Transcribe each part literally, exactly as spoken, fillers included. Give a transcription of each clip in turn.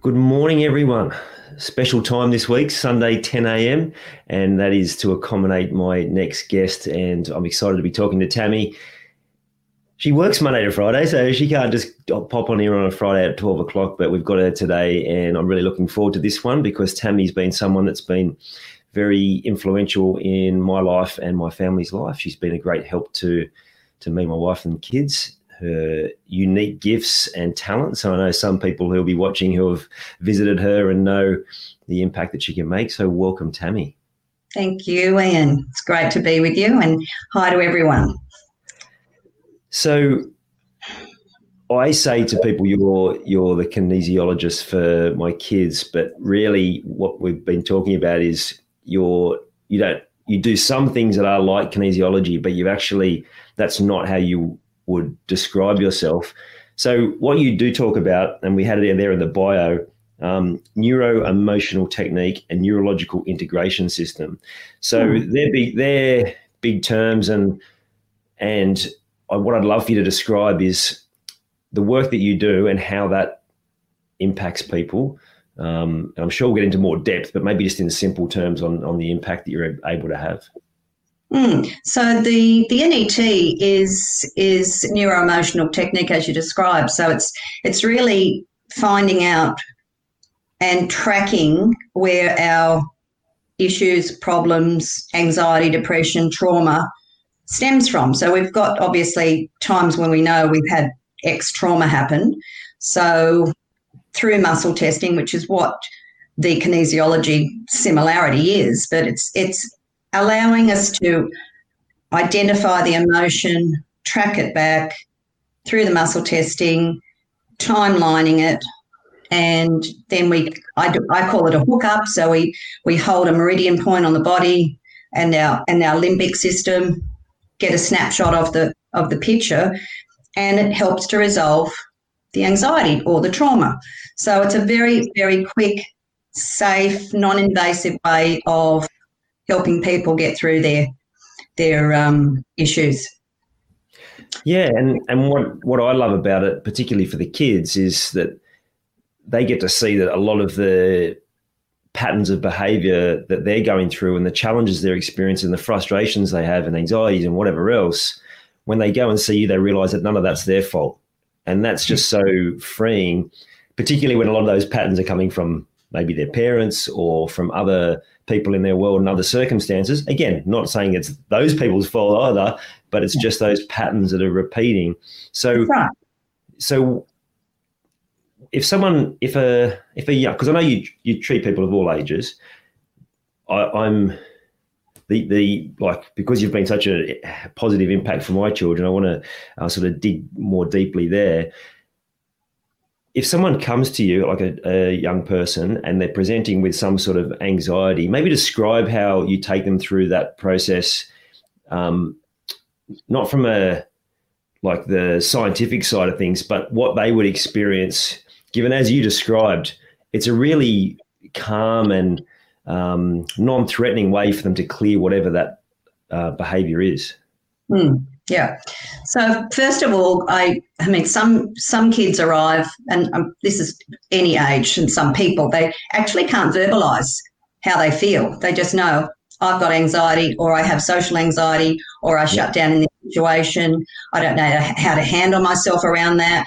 Good morning, everyone. Special time this week, Sunday, ten a.m., and that is to accommodate my next guest, and I'm excited to be talking to Tammy. She works Monday to Friday, so she can't just pop on here on a Friday at twelve o'clock, but we've got her today, and I'm really looking forward to this one because Tammy's been someone that's been very influential in my life and my family's life. She's been a great help to, to me, my wife and kids, her unique gifts and talents. So I know some people who will be watching who have visited her and know the impact that she can make. So welcome, Tammy. Thank you, Ian. It's great to be with you, and hi to everyone. So I say to people, you're you're the kinesiologist for my kids, but really what we've been talking about is you're you don't you do some things that are like kinesiology, but you actually that's not how you would describe yourself. So what you do talk about, and we had it in there in the bio, um, neuro-emotional technique and neurological integration system. So mm. they're big they're big terms, and and. What I'd love for you to describe is the work that you do and how that impacts people. Um, and I'm sure we'll get into more depth, but maybe just in simple terms on, on the impact that you're able to have. Mm. So the, the N E T is is neuro-emotional technique, as you described. So it's it's really finding out and tracking where our issues, problems, anxiety, depression, trauma stems from. So we've got obviously times when we know we've had X trauma happen. So through muscle testing, which is what the kinesiology similarity is, but it's it's allowing us to identify the emotion, track it back through the muscle testing, timelining it, and then we I, do, I call it a hookup. So we we hold a meridian point on the body and our and our limbic system. Get a snapshot of the of the picture, and it helps to resolve the anxiety or the trauma. So it's a very, very quick, safe, non-invasive way of helping people get through their their um, issues. Yeah, and, and what, what I love about it, particularly for the kids, is that they get to see that a lot of the patterns of behavior that they're going through and the challenges they're experiencing, the frustrations they have and anxieties and whatever else, when they go and see you, they realize that none of that's their fault. And that's just so freeing, particularly when a lot of those patterns are coming from maybe their parents or from other people in their world and other circumstances. Again, not saying it's those people's fault either, but it's just those patterns that are repeating. So, right. so If someone, if a, if a young, because I know you you treat people of all ages. I, I'm the the like because you've been such a positive impact for my children. I want to uh, sort of dig more deeply there. If someone comes to you like a, a young person and they're presenting with some sort of anxiety, maybe describe how you take them through that process. Um, not from a like the scientific side of things, but what they would experience. Given as you described, it's a really calm and um, non-threatening way for them to clear whatever that uh, behaviour is. Mm, yeah. So first of all, I, I mean, some some kids arrive, and um, this is any age, and some people, they actually can't verbalise how they feel. They just know I've got anxiety, or I have social anxiety, or I shut down in this situation. I don't know how to handle myself around that.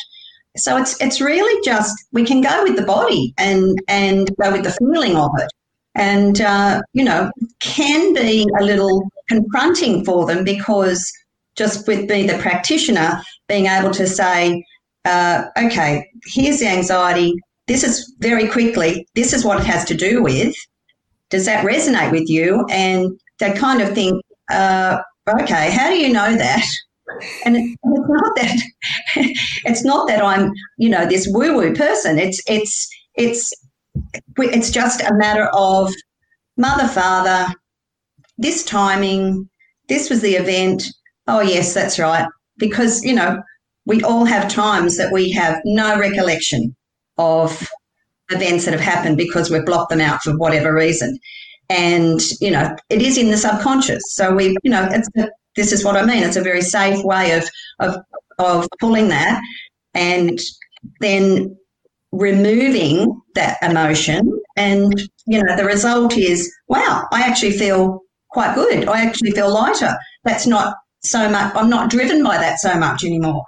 So it's it's really just, we can go with the body and, and go with the feeling of it. And, uh, you know, can be a little confronting for them, because just with me, the practitioner, being able to say, uh, okay, here's the anxiety. This is very quickly, this is what it has to do with. Does that resonate with you? And they kind of think, uh, okay, how do you know that? And it's not that it's not that I'm, you know, this woo-woo person. It's it's it's it's just a matter of mother, father, this timing, this was the event. Oh yes, that's right. Because, you know, we all have times that we have no recollection of events that have happened because we've blocked them out for whatever reason. And, you know, it is in the subconscious. So we, you know, it's a, this is what I mean. It's a very safe way of of of pulling that and then removing that emotion. And, you know, the result is, wow, I actually feel quite good. I actually feel lighter. That's not so much, I'm not driven by that so much anymore.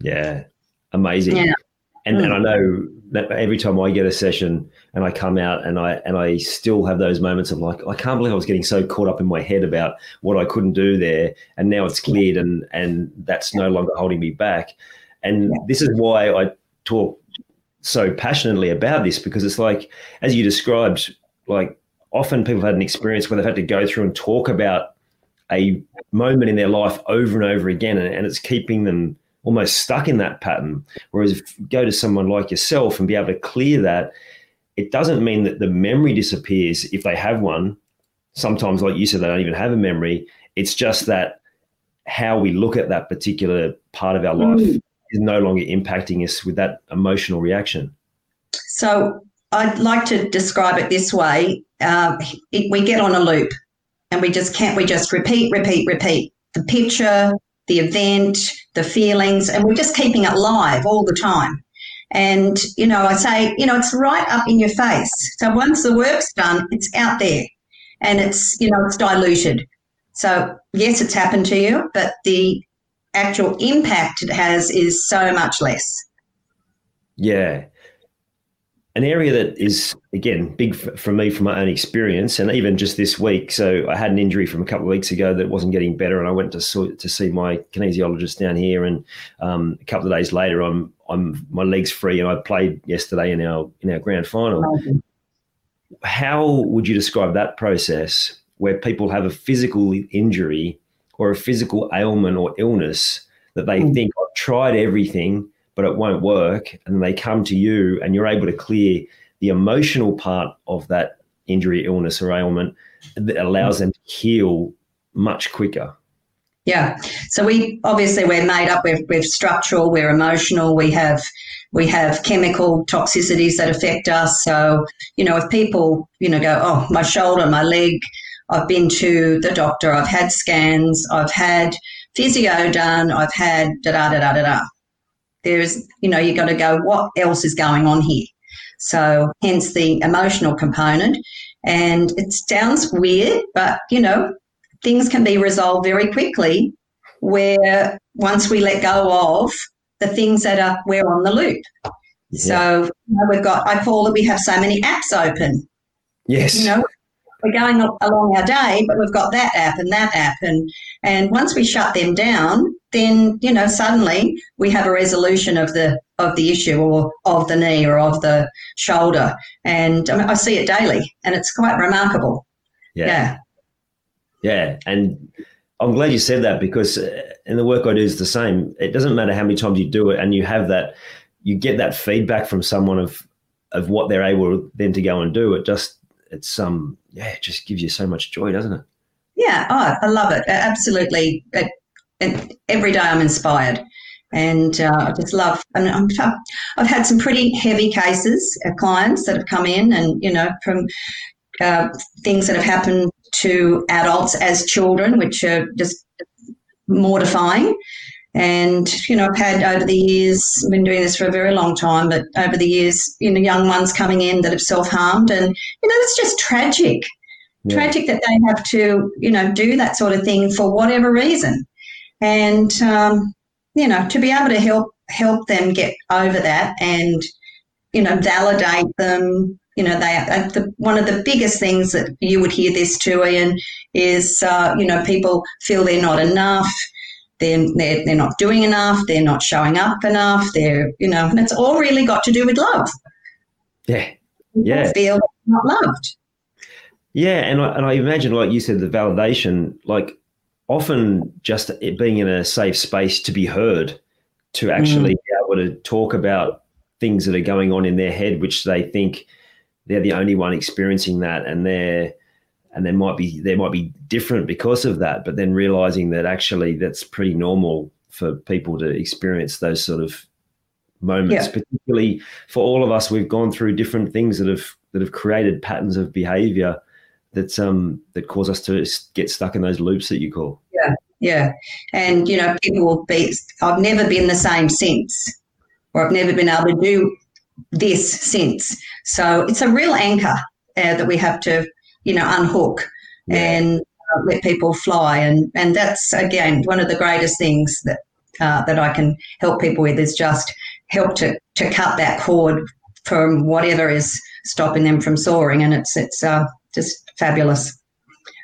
Yeah, amazing. Yeah. And, mm. and I know that every time I get a session and I come out and I and I still have those moments of like, I can't believe I was getting so caught up in my head about what I couldn't do there, and now it's cleared and, and that's no longer holding me back. And this is why I talk so passionately about this, because it's like, as you described, like often people have had an experience where they've had to go through and talk about a moment in their life over and over again, and, and it's keeping them almost stuck in that pattern. Whereas if you go to someone like yourself and be able to clear that, it doesn't mean that the memory disappears if they have one. Sometimes, like you said, they don't even have a memory. It's just that how we look at that particular part of our life mm. is no longer impacting us with that emotional reaction. So I'd like to describe it this way. Uh, it, we get on a loop and we just can't, we just repeat, repeat, repeat the picture, the event, the feelings, and we're just keeping it live all the time. And, you know, I say, you know, it's right up in your face. So once the work's done, it's out there and it's, you know, it's diluted. So, yes, it's happened to you, but the actual impact it has is so much less. Yeah. An area that is, again, big for me from my own experience, and even just this week. So I had an injury from a couple of weeks ago that wasn't getting better, and I went to saw, to see my kinesiologist down here. And um, a couple of days later, I'm I'm my leg's free, and I played yesterday in our in our grand final. Amazing. How would you describe that process where people have a physical injury or a physical ailment or illness that they mm. think, I've tried everything, but it won't work, and they come to you and you're able to clear the emotional part of that injury, illness or ailment that allows them to heal much quicker? Yeah. So we obviously we're made up, we're, we're structural, we're emotional, we have we have chemical toxicities that affect us. So, you know, if people, you know, go, oh, my shoulder, my leg, I've been to the doctor, I've had scans, I've had physio done, I've had da-da-da-da-da-da. There's, you know, you got to go, what else is going on here? So hence the emotional component. And it sounds weird, but, you know, things can be resolved very quickly where once we let go of the things that are, we're on the loop. Yeah. So you know, we've got, I call it, we have so many apps open. Yes. You know, we're going along our day, but we've got that app and that app. And, and once we shut them down, then, you know, suddenly we have a resolution of the of the issue or of the knee or of the shoulder. And I mean, I see it daily and it's quite remarkable. Yeah. Yeah. Yeah. And I'm glad you said that, because in the work I do is the same. It doesn't matter how many times you do it and you have that, you get that feedback from someone of of what they're able then to go and do. It just, it's, um, yeah, it just gives you so much joy, doesn't it? Yeah. Oh, I love it. Absolutely. It, And every day I'm inspired, and uh, I just love. I mean, I'm, I've had some pretty heavy cases, uh, clients that have come in, and you know, from uh, things that have happened to adults as children, which are just mortifying. And you know, I've had over the years, I've been doing this for a very long time, but over the years, you know, young ones coming in that have self-harmed, and you know, it's just tragic, yeah. tragic that they have to, you know, do that sort of thing for whatever reason. And, um, you know, to be able to help help them get over that and, you know, validate them. You know, they are the, one of the biggest things that you would hear this too, Ian, is, uh, you know, people feel they're not enough, they're, they're, they're not doing enough, they're not showing up enough, they're, you know, and it's all really got to do with love. Yeah. People yeah. feel not loved. Yeah, and I, and I imagine, like you said, the validation, like often just it being in a safe space to be heard, to actually mm. be able to talk about things that are going on in their head, which they think they're the only one experiencing that, and they're and they might be they might be different because of that, but then realizing that actually that's pretty normal for people to experience those sort of moments. Yeah. Particularly for all of us, we've gone through different things that have that have created patterns of behavior that um that cause us to get stuck in those loops that you call. Yeah, yeah, and you know, people will be. I've never been the same since, or I've never been able to do this since. So it's a real anchor uh, that we have to, you know, unhook yeah. and uh, let people fly. And and that's again one of the greatest things that uh, that I can help people with is just help to to cut that cord from whatever is stopping them from soaring, and it's it's uh, just fabulous.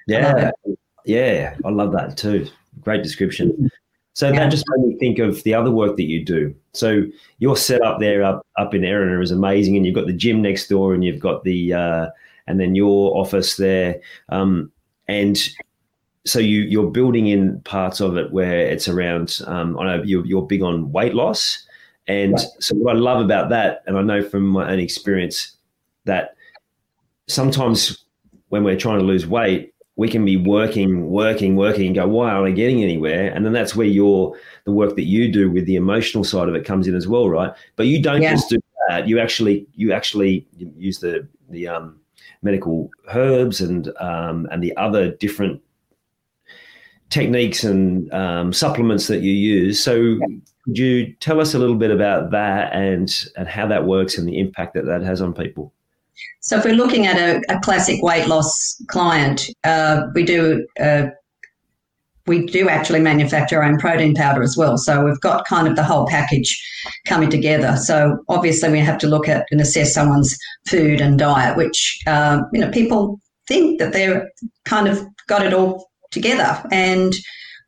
Yeah, I yeah, I love that too. Great description. So yeah. that just made me think of the other work that you do. So your setup there up up in Erina is amazing, and you've got the gym next door, and you've got the uh, and then your office there, um, and so you you're building in parts of it where it's around. Um, I know you're, you're big on weight loss. And so what I love about that, and I know from my own experience, that sometimes when we're trying to lose weight, we can be working, working, working and go, why aren't I getting anywhere? And then that's where your the work that you do with the emotional side of it comes in as well, right? But you don't yeah. just do that. You actually you actually use the the um, medical herbs and um, and the other different techniques and um, supplements that you use. So yeah. could you tell us a little bit about that and, and how that works and the impact that that has on people? So if we're looking at a, a classic weight loss client, uh, we do uh, we do actually manufacture our own protein powder as well. So we've got kind of the whole package coming together. So obviously we have to look at and assess someone's food and diet, which, uh, you know, people think that they're kind of got it all together, and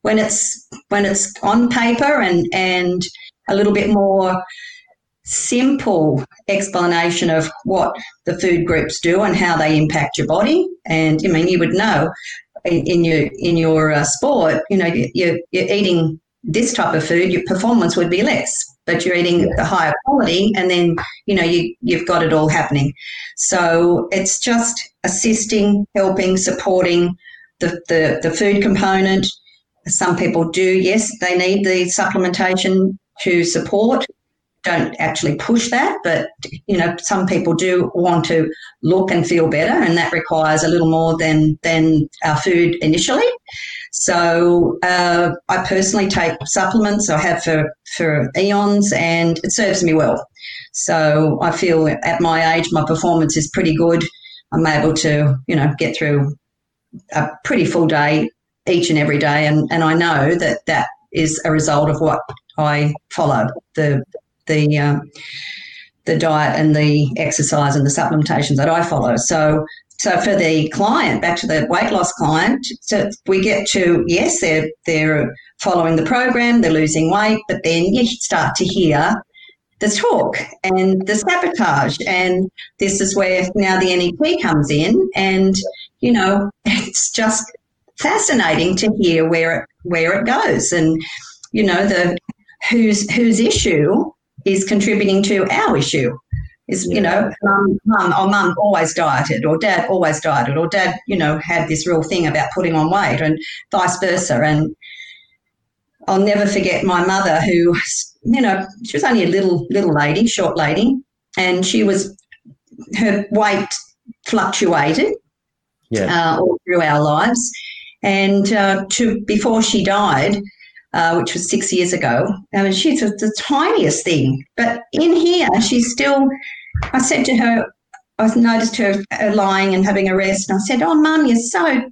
when it's when it's on paper and and a little bit more simple explanation of what the food groups do and how they impact your body. And I mean, you would know in, in your in your uh, sport, you know, you, you're eating this type of food, your performance would be less, but you're eating yeah. the higher quality, and then you know you you've got it all happening. So it's just assisting, helping, supporting. The, the, the food component, some people do, yes, they need the supplementation to support. Don't actually push that, but, you know, some people do want to look and feel better, and that requires a little more than, than our food initially. So uh, I personally take supplements, I have for, for eons, and it serves me well. So I feel at my age my performance is pretty good. I'm able to, you know, get through a pretty full day each and every day, and, and I know that that is a result of what I follow, the the um, the diet and the exercise and the supplementations that I follow. So so for the client, back to the weight loss client, so we get to, yes, they're, they're following the program, they're losing weight, but then you start to hear the talk and the sabotage, and this is where now the N E T comes in, and you know, it's just fascinating to hear where it where it goes, and you know, the whose whose issue is contributing to our issue is yeah. you know, mum mum or mum always dieted, or dad always dieted, or dad, you know, had this real thing about putting on weight, and vice versa. And I'll never forget my mother, who, you know, she was only a little little lady, short lady, and she was, her weight fluctuated yeah. uh, all through our lives. And uh, to before she died, uh, which was six years ago, I mean, she's the tiniest thing. But in here, she's still, I said to her, I noticed her lying and having a rest, and I said, oh, Mum, you're so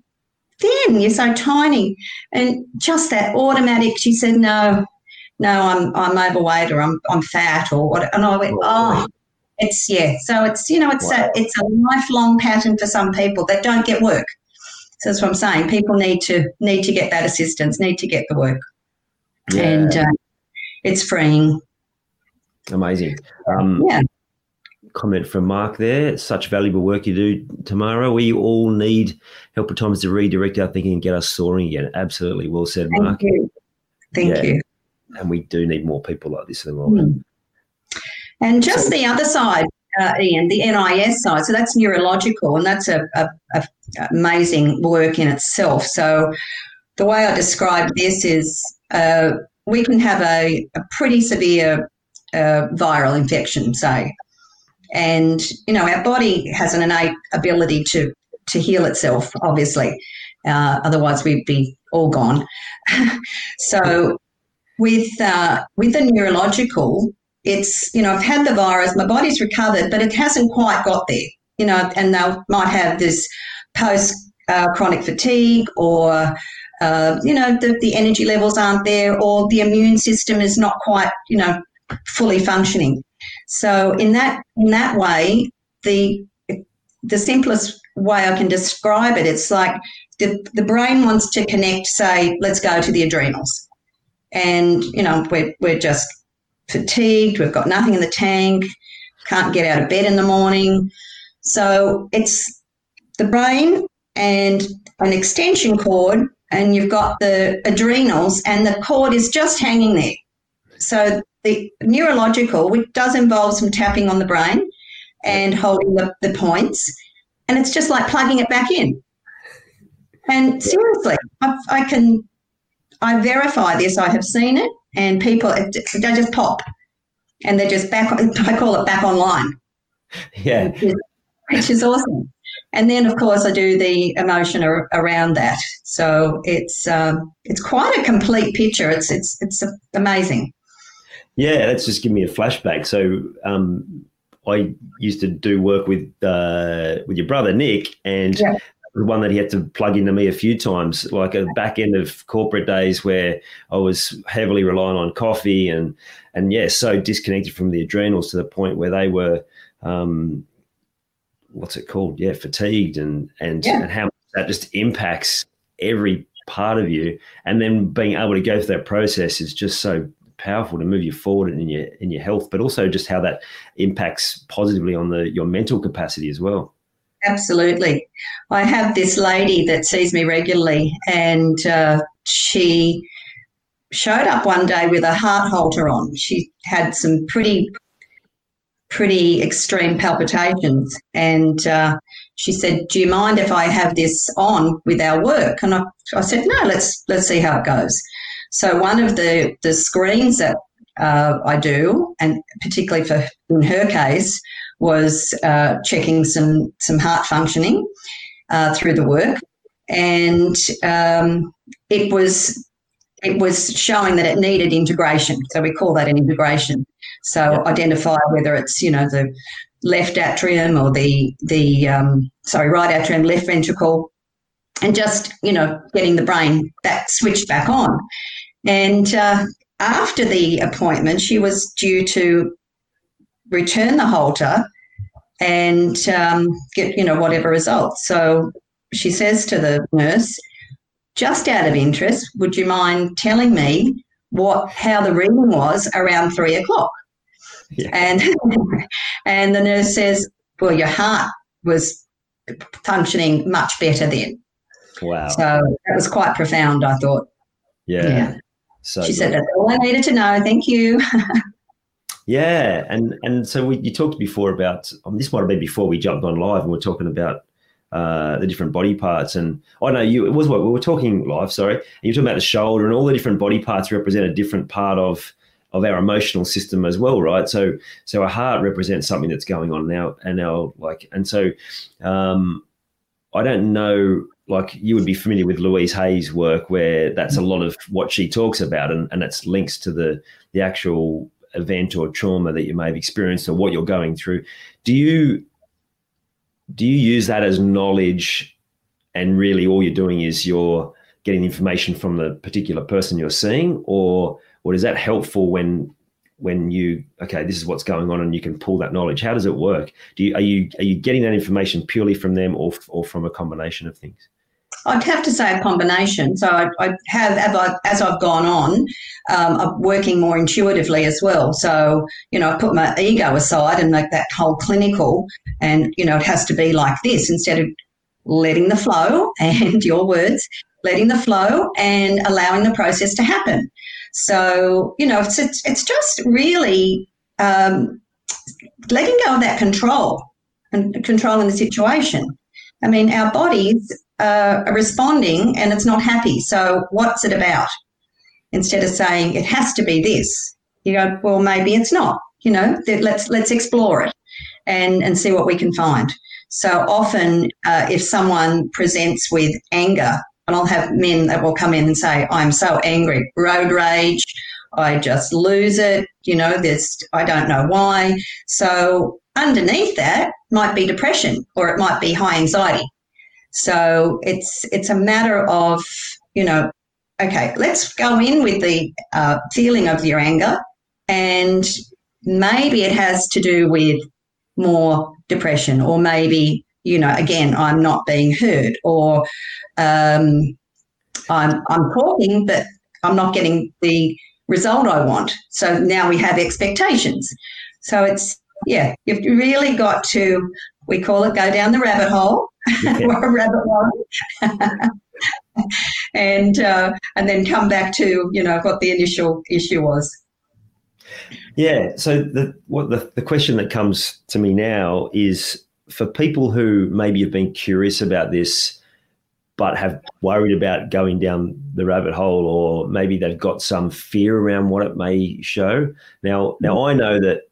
thin, you're so tiny. And just that automatic, she said, no, no, I'm I'm overweight or I'm I'm fat or what, and I went, oh, it's yeah. So it's you know it's wow. a it's a lifelong pattern for some people that don't get work. So that's what I'm saying. People need to need to get that assistance, need to get the work, yeah. and uh, it's freeing. Amazing. Um, yeah. Comment from Mark there. Such valuable work you do, Tamara. We all need help at times to redirect our thinking and get us soaring again. Absolutely. Well said, Thank Mark. You. Thank yeah. you. And we do need more people like this in the world. And just so, the other side, uh, Ian, the N I S side. So that's neurological, and that's a, a, a amazing work in itself. So the way I describe this is uh, we can have a, a pretty severe uh, viral infection, say. And, you know, our body has an innate ability to, to heal itself, obviously. Uh, otherwise, we'd be all gone. So with uh, with the neurological, it's, you know, I've had the virus, my body's recovered, but it hasn't quite got there, you know, and they might have this post-chronic uh, fatigue or, uh, you know, the, the energy levels aren't there or the immune system is not quite, you know, fully functioning. So in that in that way, the the simplest way I can describe it, it's like the, the brain wants to connect, say, let's go to the adrenals. And, you know, we're, we're just fatigued, we've got nothing in the tank, can't get out of bed in the morning. So it's the brain and an extension cord, and you've got the adrenals, and the cord is just hanging there. So the neurological, which does involve some tapping on the brain and holding the, the points, and it's just like plugging it back in. And seriously, I, I can, I verify this. I have seen it, and people, they just pop, and they're just back. I call it back online. Yeah, which is, which is awesome. And then, of course, I do the emotion ar- around that. So it's um, it's quite a complete picture. It's it's it's amazing. Yeah, that's just giving me a flashback. So um, I used to do work with uh, with your brother, Nick, and yeah. the one that he had to plug into me a few times, like a back end of corporate days where I was heavily relying on coffee and, and yeah, so disconnected from the adrenals to the point where they were, um, what's it called? Yeah, fatigued and, and, yeah. and how that just impacts every part of you. And then being able to go through that process is just so powerful to move you forward in your in your health, but also just how that impacts positively on the your mental capacity as well. Absolutely. I have this lady that sees me regularly, and uh, she showed up one day with a heart halter on. She had some pretty pretty extreme palpitations, and uh, she said, "Do you mind if I have this on with our work?" And I, I said, "No, let's let's see how it goes." So one of the, the screens that uh, I do, and particularly for in her case, was uh, checking some, some heart functioning uh, through the work, and um, it was it was showing that it needed integration. So we call that an integration. So yeah. identify whether it's you know the left atrium or the the um, sorry right atrium, left ventricle, and just you know getting the brain that switch back on. And uh, after the appointment, she was due to return the halter and um, get, you know, whatever results. So she says to the nurse, "Just out of interest, would you mind telling me what how the reading was around three o'clock?" Yeah. And and the nurse says, "Well, your heart was functioning much better then." Wow. So that was quite profound, I thought. Yeah. yeah. So she good. said, "That's all I needed to know. Thank you." yeah. And and so we, you talked before about, um, this might have been before we jumped on live, and we we're talking about uh, the different body parts. And I oh, know you, it was what we were talking live, sorry. And you were talking about the shoulder, and all the different body parts represent a different part of, of our emotional system as well, right? So so our heart represents something that's going on now. And our, like, and so um, I don't know. Like you would be familiar with Louise Hay's work, where that's a lot of what she talks about, and, and that's links to the the actual event or trauma that you may have experienced or what you're going through. Do you do you use that as knowledge, and really all you're doing is you're getting information from the particular person you're seeing, or Or is that helpful when when you, okay, this is what's going on, and you can pull that knowledge? How does it work? Do you, are you are you getting that information purely from them, or or from a combination of things? I'd have to say a combination. So I, I have, as, I, as I've gone on, um, I'm working more intuitively as well. So, you know, I put my ego aside and make that whole clinical, and, you know, it has to be like this instead of letting the flow, and your words, letting the flow and allowing the process to happen. So, you know, it's, it's, it's just really um, letting go of that control and controlling the situation. I mean, our bodies uh, are responding and it's not happy. So what's it about? Instead of saying it has to be this, you go, well, maybe it's not, you know, let's let's explore it and, and see what we can find. So often uh, if someone presents with anger, and I'll have men that will come in and say, I'm so angry, road rage, I just lose it, you know, there's, I don't know why. So underneath that might be depression, or it might be high anxiety. So it's it's a matter of, you know, okay, let's go in with the uh, feeling of your anger, and maybe it has to do with more depression, or maybe, you know, again, I'm not being heard, or um, I'm I'm talking but I'm not getting the result I want. So now we have expectations. So it's, yeah, you've really got to, we call it go down the rabbit hole, yeah. Or a rabbit hole, and, uh, and then come back to, you know, what the initial issue was. Yeah, so the, what the, the question that comes to me now is, for people who maybe have been curious about this but have worried about going down the rabbit hole, or maybe they've got some fear around what it may show. Now, now I know that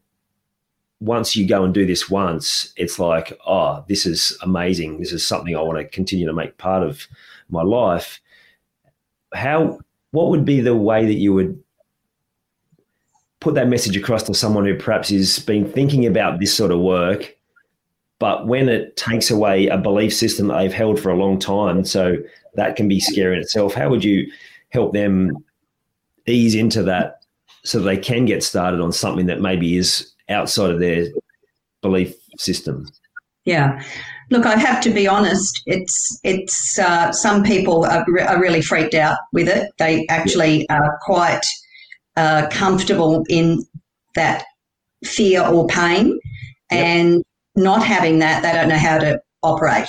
once you go and do this once, it's like, oh, this is amazing. This is something I want to continue to make part of my life. How, what would be the way that you would put that message across to someone who perhaps has been thinking about this sort of work, but when it takes away a belief system that they've held for a long time, so that can be scary in itself, how would you help them ease into that so they can get started on something that maybe is outside of their belief system? Yeah. Look, I have to be honest, it's it's uh, some people are, re- are really freaked out with it. They actually are quite uh, comfortable in that fear or pain, yep. And not having that, they don't know how to operate.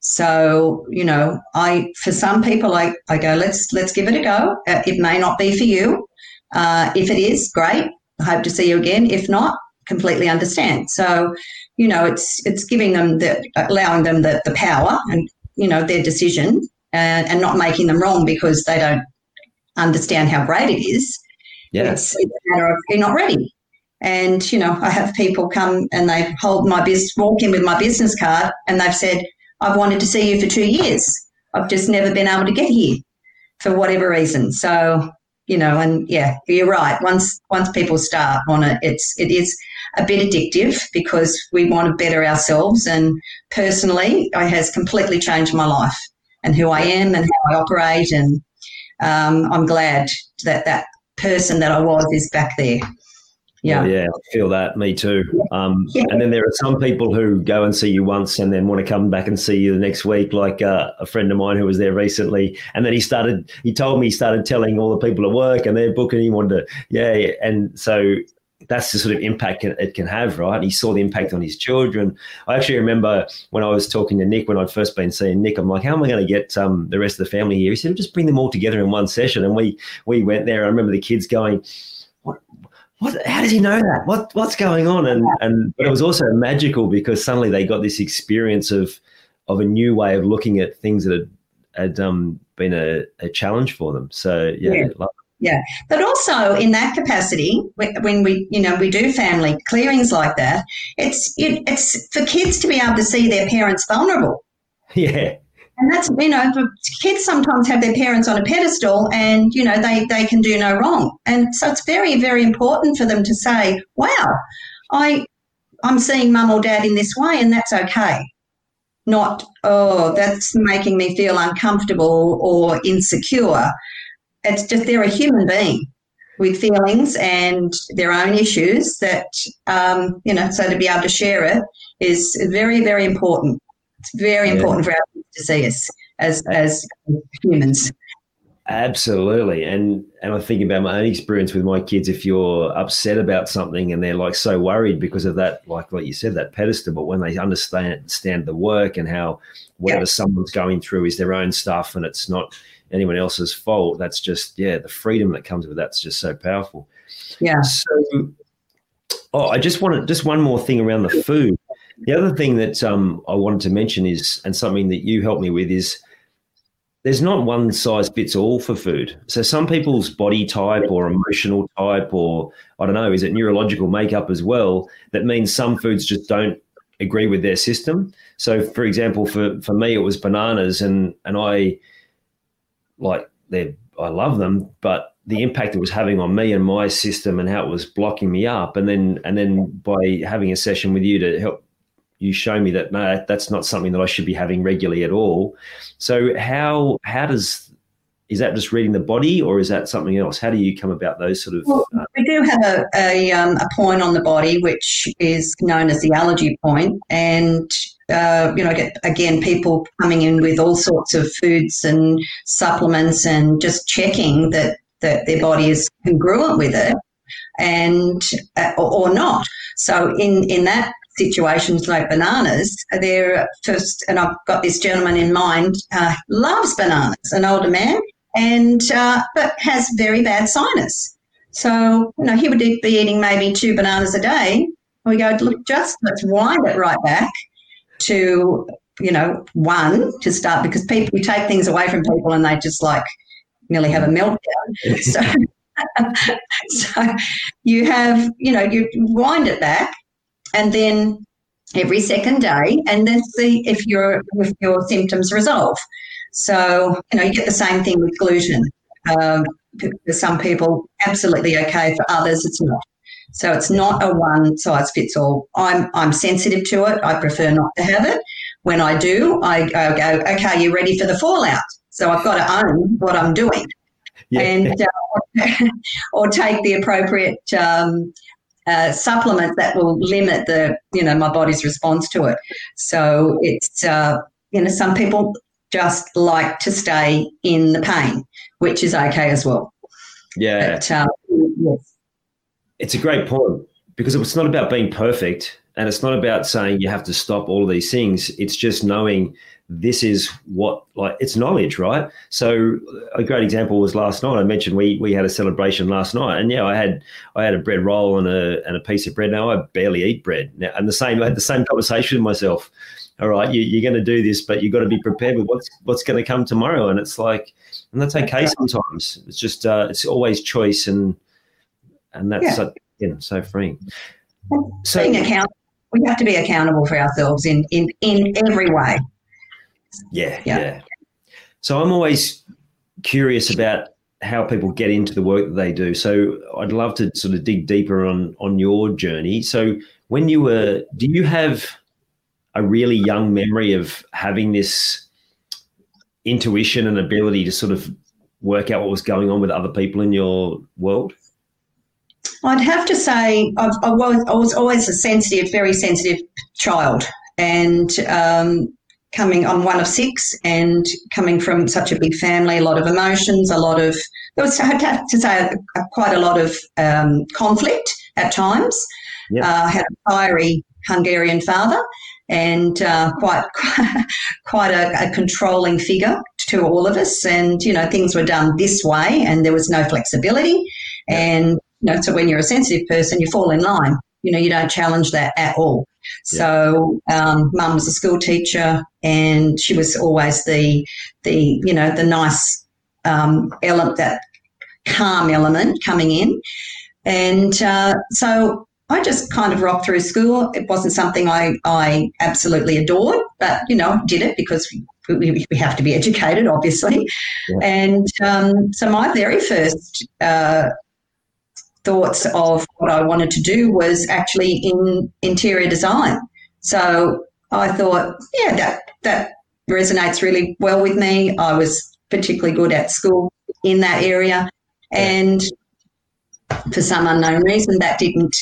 So, you know, I for some people, I, I go, let's let's give it a go. Uh, it may not be for you. Uh, if it is, great. I hope to see you again. If not, completely understand. So, you know, it's it's giving them the, allowing them the, the power and, you know, their decision, and, and not making them wrong because they don't understand how great it is. Yeah. It's, it's a matter of you're not ready. And, you know, I have people come and they hold my business, walk in with my business card, and they've said, I've wanted to see you for two years. I've just never been able to get here for whatever reason. So, you know, and yeah, you're right. Once once people start on it, it's it is a bit addictive because we want to better ourselves. And personally, it has completely changed my life and who I am and how I operate. And um, I'm glad that that person that I was is back there. Yeah, oh, yeah, I feel that. Me too. Um, yeah. And then there are some people who go and see you once and then want to come back and see you the next week, like uh, a friend of mine who was there recently. And then he started, he told me he started telling all the people at work and their book, and he wanted to, yeah. yeah. And so that's the sort of impact it can have, right? He saw the impact on his children. I actually remember when I was talking to Nick, when I'd first been seeing Nick, I'm like, how am I going to get um, the rest of the family here? He said, just bring them all together in one session. And we, we went there. I remember the kids going, what? What, how does he know that? What what's going on? And and but it was also magical because suddenly they got this experience of of a new way of looking at things that had, had um, been a, a challenge for them. So yeah, yeah. Love it. Yeah. But also in that capacity, when we you know we do family clearings like that, it's it, it's for kids to be able to see their parents vulnerable. Yeah. And that's, you know, kids sometimes have their parents on a pedestal and, you know, they, they can do no wrong. And so it's very, very important for them to say, wow, I, I'm seeing mum or dad in this way and that's okay. Not, oh, that's making me feel uncomfortable or insecure. It's just they're a human being. with feelings and their own issues that, um, you know, so to be able to share it is very, very important. It's very yeah. important for our to see us as, as humans. Absolutely. And and I think about my own experience with my kids. If you're upset about something and they're like so worried because of that, like like you said, that pedestal, but when they understand understand the work and how whatever yeah. someone's going through is their own stuff and it's not anyone else's fault, that's just, yeah, the freedom that comes with that's just so powerful. Yeah. So, oh, I just wanted, just one more thing around the food. The other thing that um, I wanted to mention is, and something that you helped me with is, there's not one size fits all for food. So some people's body type or emotional type or, I don't know, is it neurological makeup as well? That means some foods just don't agree with their system. So, for example, for, for me it was bananas, and and I, like, they I love them, but the impact it was having on me and my system and how it was blocking me up, and then and then by having a session with you to help you show me that no, that's not something that I should be having regularly at all. So how how does is that just reading the body, or is that something else? How do you come about those sort of? Well, uh, we do have a a, um, a point on the body which is known as the allergy point, and uh, you know, get, again, people coming in with all sorts of foods and supplements, and just checking that that their body is congruent with it, and uh, or, or not. So in in that. situations like bananas, they're first, and I've got this gentleman in mind, uh, loves bananas, an older man, and uh, but has very bad sinus. So, you know, he would be eating maybe two bananas a day. And we go, look, just let's wind it right back to, you know, one to start, because people, we take things away from people and they just like nearly have a meltdown. so, so you have, you know, you wind it back. And then every second day, and then see if your if your symptoms resolve. So, you know, you get the same thing with gluten. Um, for some people, absolutely okay. For others, it's not. So it's not a one size fits all. I'm I'm sensitive to it. I prefer not to have it. When I do, I, I go, okay, you're ready for the fallout. So I've got to own what I'm doing, yeah. and uh, or take the appropriate. Um, Uh, supplements that will limit the, you know, my body's response to it. So it's, uh, you know, some people just like to stay in the pain, which is okay as well. Yeah. But, um, yes. It's a great point, because it's not about being perfect, and it's not about saying you have to stop all these things. It's just knowing this is what, like, it's knowledge, right? So a great example was last night. I mentioned we we had a celebration last night, and yeah, I had I had a bread roll and a and a piece of bread. Now I barely eat bread. Now, and the same I had the same conversation with myself. All right, you, you're going to do this, but you've got to be prepared with what's what's going to come tomorrow. And it's like, and that's okay sometimes. It's just uh, it's always choice, and and that's yeah. so, you know, so freeing. So being accountable, we have to be accountable for ourselves in in, in every way. Yeah, yeah, yeah. So I'm always curious about how people get into the work that they do. So I'd love to sort of dig deeper on on your journey. So when you were, do you have a really young memory of having this intuition and ability to sort of work out what was going on with other people in your world? I'd have to say I've, I was, I was always a sensitive, very sensitive child, and um coming on one of six and coming from such a big family, a lot of emotions, a lot of, there was, I'd have to say, a, a, quite a lot of um, conflict at times. Yep. Uh, I had a fiery Hungarian father, and uh, quite quite a, a controlling figure to all of us. And, you know, things were done this way and there was no flexibility. Yep. And, you know, so when you're a sensitive person, you fall in line. You know, you don't challenge that at all. So um, mum was a school teacher, and she was always the, the you know, the nice um, element, that calm element coming in. And uh, so I just kind of rocked through school. It wasn't something I, I absolutely adored, but, you know, did it because we, we have to be educated, obviously. Yeah. And um, so my very first uh thoughts of what I wanted to do was actually in interior design. So I thought, yeah, that that resonates really well with me. I was particularly good at school in that area, and for some unknown reason, that didn't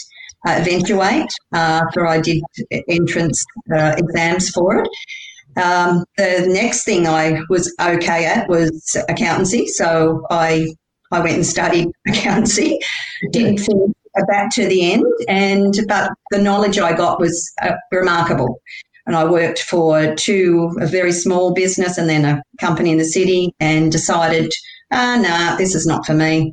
uh, eventuate after I did entrance uh, exams for it. Um, the next thing I was okay at was accountancy, so I I went and studied accountancy, didn't finish that to the end, and but the knowledge I got was uh, remarkable. And I worked for two, a very small business and then a company in the city, and decided, ah, oh, nah, this is not for me.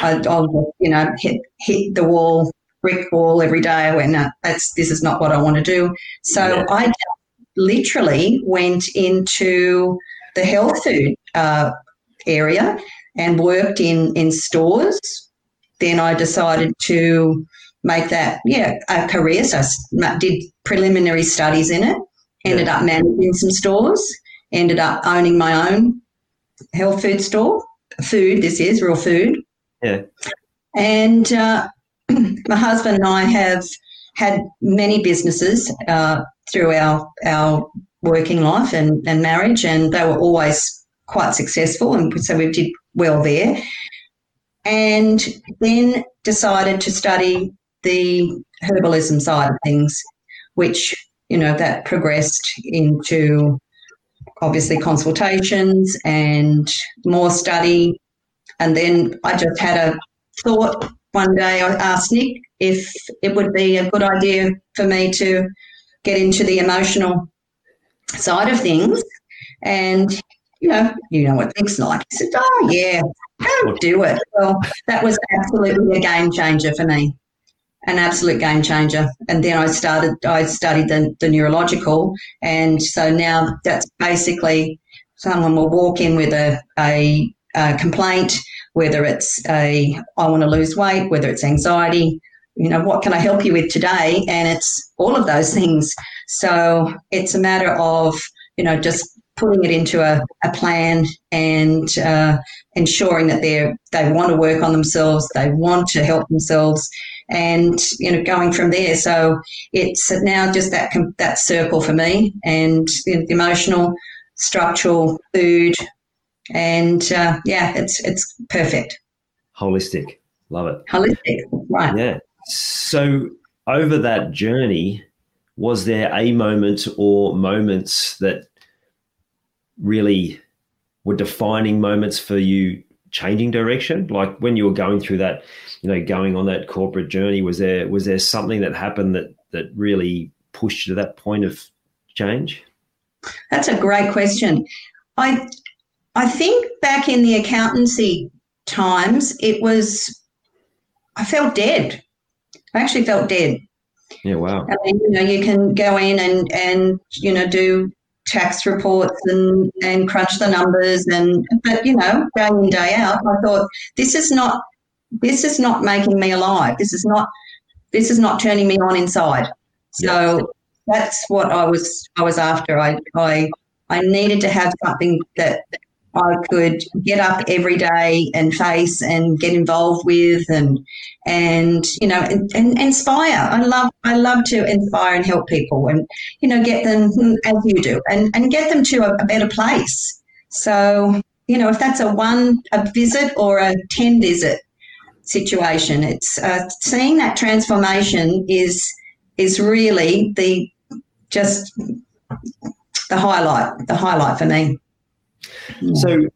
I, I'll, you know, hit, hit the wall, brick wall every day. I went, no, that's, this is not what I want to do. So yeah. I literally went into the health food uh, area and worked in, in stores. Then I decided to make that, yeah, a career. So I did preliminary studies in it, ended up managing some stores, ended up owning my own health food store, food this is, real food. Yeah. And uh, my husband and I have had many businesses uh, through our our working life and, and marriage, and they were always quite successful, and so we did well there. And then decided to study the herbalism side of things, which, you know, that progressed into obviously consultations and more study. And then I just had a thought one day. I asked Nick if it would be a good idea for me to get into the emotional side of things. And, you know, you know what Nick's like. He said, oh, yeah, I'll do it. Well, that was absolutely a game changer for me. An absolute game changer. And then I started, I studied the, the neurological. And so now that's basically someone will walk in with a, a, a complaint, whether it's a, I want to lose weight, whether it's anxiety, you know, what can I help you with today? And it's all of those things. So it's a matter of, you know, just putting it into a, a plan and uh, ensuring that they're, they want to work on themselves, they want to help themselves. And, you know, going from there. So it's now just that that circle for me, and you know, the emotional, structural, food, and, uh, yeah, it's it's perfect. Holistic. Love it. Holistic, right. Yeah. So over that journey, was there a moment or moments that really were defining moments for you changing direction? Like when you were going through that, you know, going on that corporate journey, was there was there something that happened that that really pushed you to that point of change? That's a great question. I I think back in the accountancy times, it was, I felt dead. I actually felt dead. Yeah, wow. I mean, you know, you can go in and, and you know, do tax reports and, and crunch the numbers, and but you know, day in, day out, I thought this is not this is not making me alive. This is not this is not turning me on inside. So yeah. That's what I was I was after. I I I needed to have something that I could get up every day and face and get involved with, and and you know and, and inspire. I love I love to inspire and help people, and you know get them, as you do, and, and get them to a, a better place. So you know if that's a one a visit or a ten visit situation, it's uh, seeing that transformation is is really the just the highlight the highlight for me. So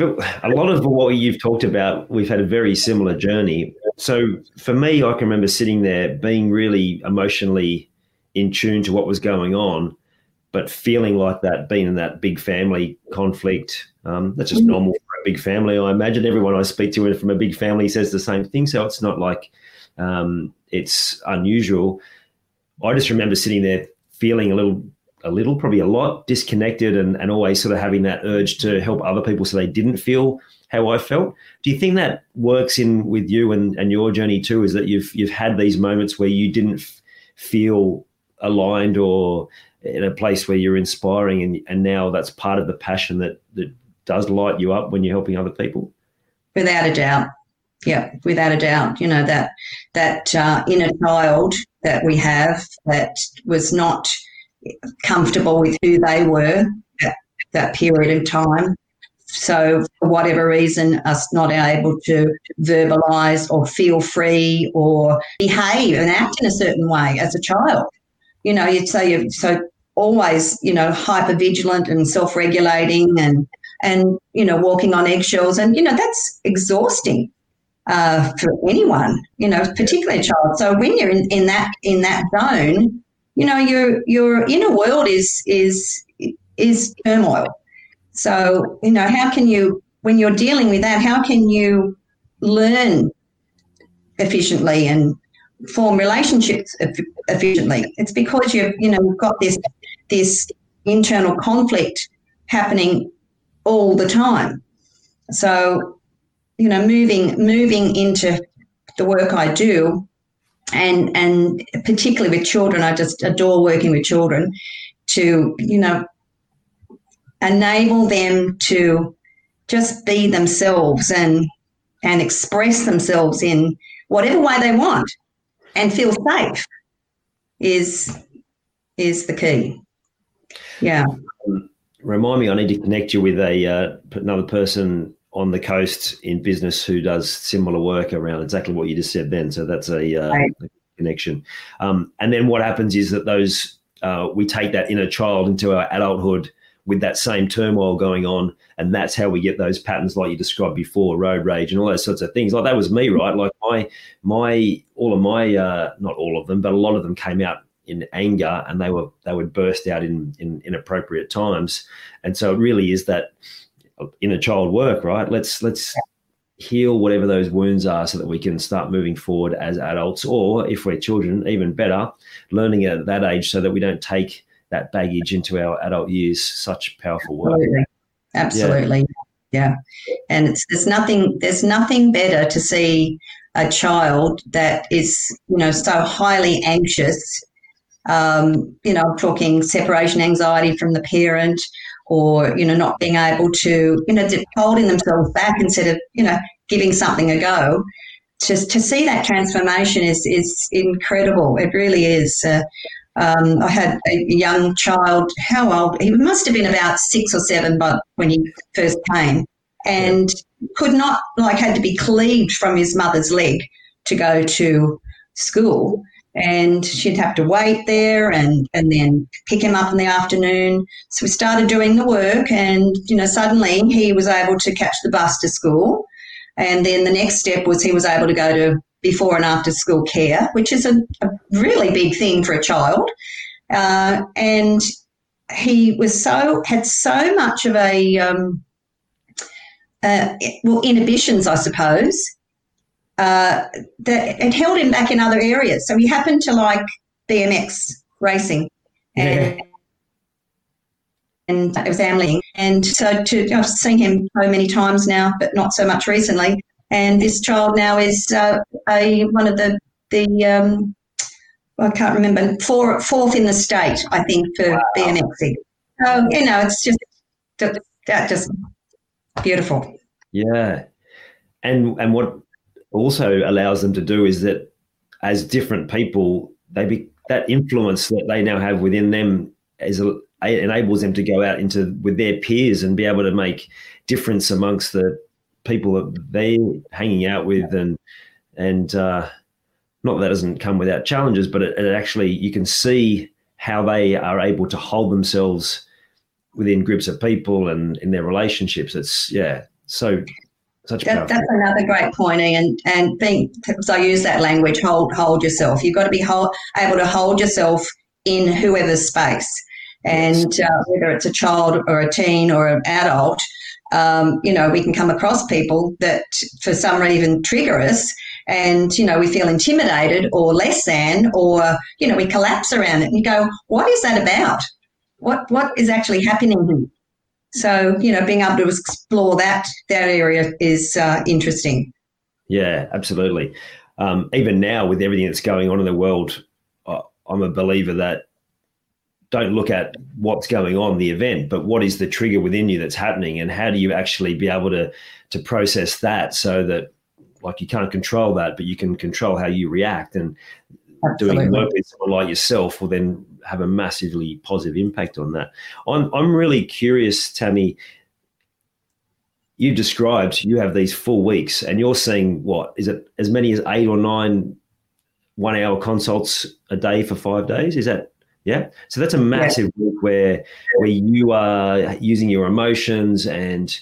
a lot of what you've talked about, we've had a very similar journey. So for me, I can remember sitting there being really emotionally in tune to what was going on, but feeling like that, being in that big family conflict. Um, that's just normal for a big family. I imagine everyone I speak to from a big family says the same thing. So it's not like um, it's unusual. I just remember sitting there feeling a little a little, probably a lot, disconnected and, and always sort of having that urge to help other people so they didn't feel how I felt. Do you think that works in with you and, and your journey too, is that you've you've had these moments where you didn't f- feel aligned or in a place where you're inspiring, and, and now that's part of the passion that, that does light you up when you're helping other people? Without a doubt. Yeah, without a doubt. You know, that, that uh, inner child that we have that was not – comfortable with who they were at that period of time So for whatever reason, us not able to verbalise or feel free or behave and act in a certain way as a child. You know, you'd say you're so always, you know, hypervigilant and self-regulating and, and you know, walking on eggshells. And, you know, that's exhausting uh, for anyone, you know, particularly a child. So when you're in, in that in that zone, you know, your your inner world is is is turmoil. So, you know, how can you, when you're dealing with that, how can you learn efficiently and form relationships efficiently? It's because you've, you know, you've got this this internal conflict happening all the time. So, you know, moving moving into the work I do, and and particularly with children, I just adore working with children to, you know, enable them to just be themselves and and express themselves in whatever way they want and feel safe is is the key. Yeah. Remind me, I need to connect you with a uh, another person on the coast in business who does similar work around exactly what you just said then. So that's a, uh, right. a connection. Um, and then what happens is that those uh, we take that inner child into our adulthood with that same turmoil going on, and that's how we get those patterns like you described before, road rage and all those sorts of things. Like that was me, right? Like my, my, all of my, uh, not all of them, but a lot of them came out in anger, and they were they would burst out in, in inappropriate times. And so it really is that inner child work, right? Let's let's heal whatever those wounds are so that we can start moving forward as adults, or if we're children, even better, learning at that age so that we don't take that baggage into our adult years. Such powerful work. Absolutely, absolutely. Yeah. yeah. And it's there's nothing there's nothing better to see a child that is, you know, so highly anxious. Um, you know, talking separation anxiety from the parent, or you know, not being able to, you know, holding themselves back instead of, you know, giving something a go. Just to see that transformation is is incredible. It really is. Uh, Um, I had a young child, how old? He must have been about six or seven but when he first came, and could not, like had to be cleaved from his mother's leg to go to school, and she'd have to wait there and, and then pick him up in the afternoon. So we started doing the work, and, you know, suddenly he was able to catch the bus to school, and then the next step was he was able to go to before and after school care, which is a, a really big thing for a child. Uh, and he was so, had so much of a, um, uh, well, inhibitions, I suppose, uh, that it held him back in other areas. So he happened to like B M X racing and, yeah. and it was gambling. And so to, I've seen him so many times now, but not so much recently. And this child now is uh, a one of the the um, I can't remember four, fourth in the state, I think, for wow. BMXing. So you know, it's just that just beautiful. Yeah, and and what also allows them to do is that as different people, they be, that influence that they now have within them is a, enables them to go out into with their peers and be able to make difference amongst the people that they're hanging out with, and and uh, not that, that doesn't come without challenges, but it, it actually you can see how they are able to hold themselves within groups of people and in their relationships. It's yeah, so such. That, that's another great point, and and being so I use that language hold hold yourself. You've got to be hold, able to hold yourself in whoever's space, and uh, whether it's a child or a teen or an adult. Um, you know, we can come across people that for some reason trigger us, and, you know, we feel intimidated or less than, or, you know, we collapse around it and you go, what is that about? What What is actually happening here? So, you know, being able to explore that, that area is uh, interesting. Yeah, absolutely. Um, even now with everything that's going on in the world, I'm a believer that don't look at what's going on, the event, but what is the trigger within you that's happening, and how do you actually be able to to process that so that, like, you can't control that, but you can control how you react. And Absolutely. Doing work with someone like yourself will then have a massively positive impact on that. I'm, I'm really curious, Tammy, you described, you have these full weeks and you're seeing, what is it, as many as eight or nine one hour consults a day for five days? Is that, yeah? So that's a massive yeah. week where, where you are using your emotions and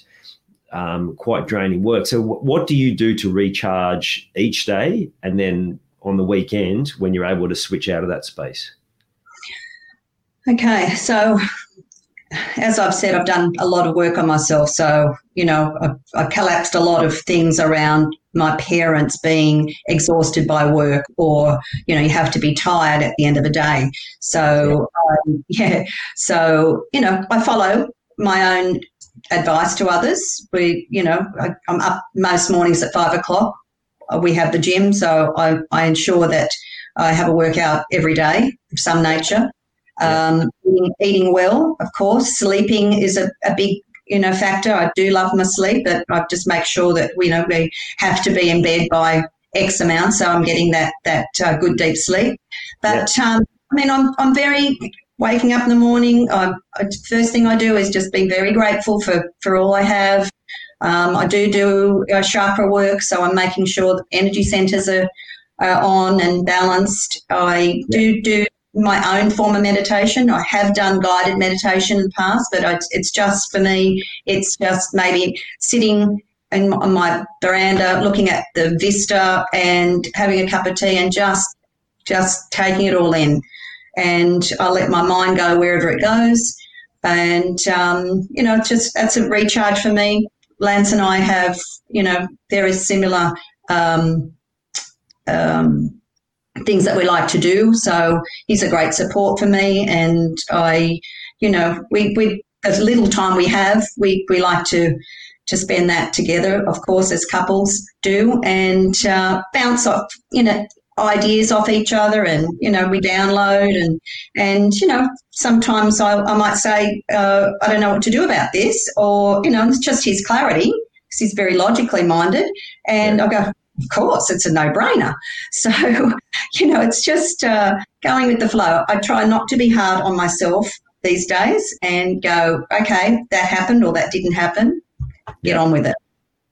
um, quite draining work. So w- what do you do to recharge each day and then on the weekend when you're able to switch out of that space? Okay, so as I've said, I've done a lot of work on myself. So, you know, I've, I've collapsed a lot of things around my parents being exhausted by work, or, you know, you have to be tired at the end of the day. So, um, yeah, so, you know, I follow my own advice to others. We, you know, I, I'm up most mornings at five o'clock. We have the gym, so I, I ensure that I have a workout every day of some nature. Um, eating, eating well, of course. Sleeping is a, a big, you know, factor. I do love my sleep, but I just make sure that, you know, we have to be in bed by X amount, so I'm getting that that uh, good deep sleep. But yeah. um, I mean, I'm I'm very waking up in the morning. I, I first thing I do is just be very grateful for for all I have. Um, I do do uh, chakra work, so I'm making sure that energy centers are, are on and balanced. I yeah. do do. my own form of meditation. I have done guided meditation in the past, but I, it's just for me, it's just maybe sitting in, on my veranda looking at the vista and having a cup of tea and just just taking it all in. And I let my mind go wherever it goes. And, um, you know, it's just that's a recharge for me. Lance and I have, you know, very similar um, um things that we like to do. So he's a great support for me, and I, you know, we, we as little time we have, we, we like to, to spend that together, of course, as couples do, and uh, bounce off, you know, ideas off each other, and, you know, we download and, and you know, sometimes I, I might say, uh, I don't know what to do about this, or, you know, it's just his clarity, because he's very logically minded, and I go, of course, it's a no-brainer. So, you know, it's just uh, going with the flow. I try not to be hard on myself these days and go, okay, that happened or that didn't happen. Get yeah. on with it.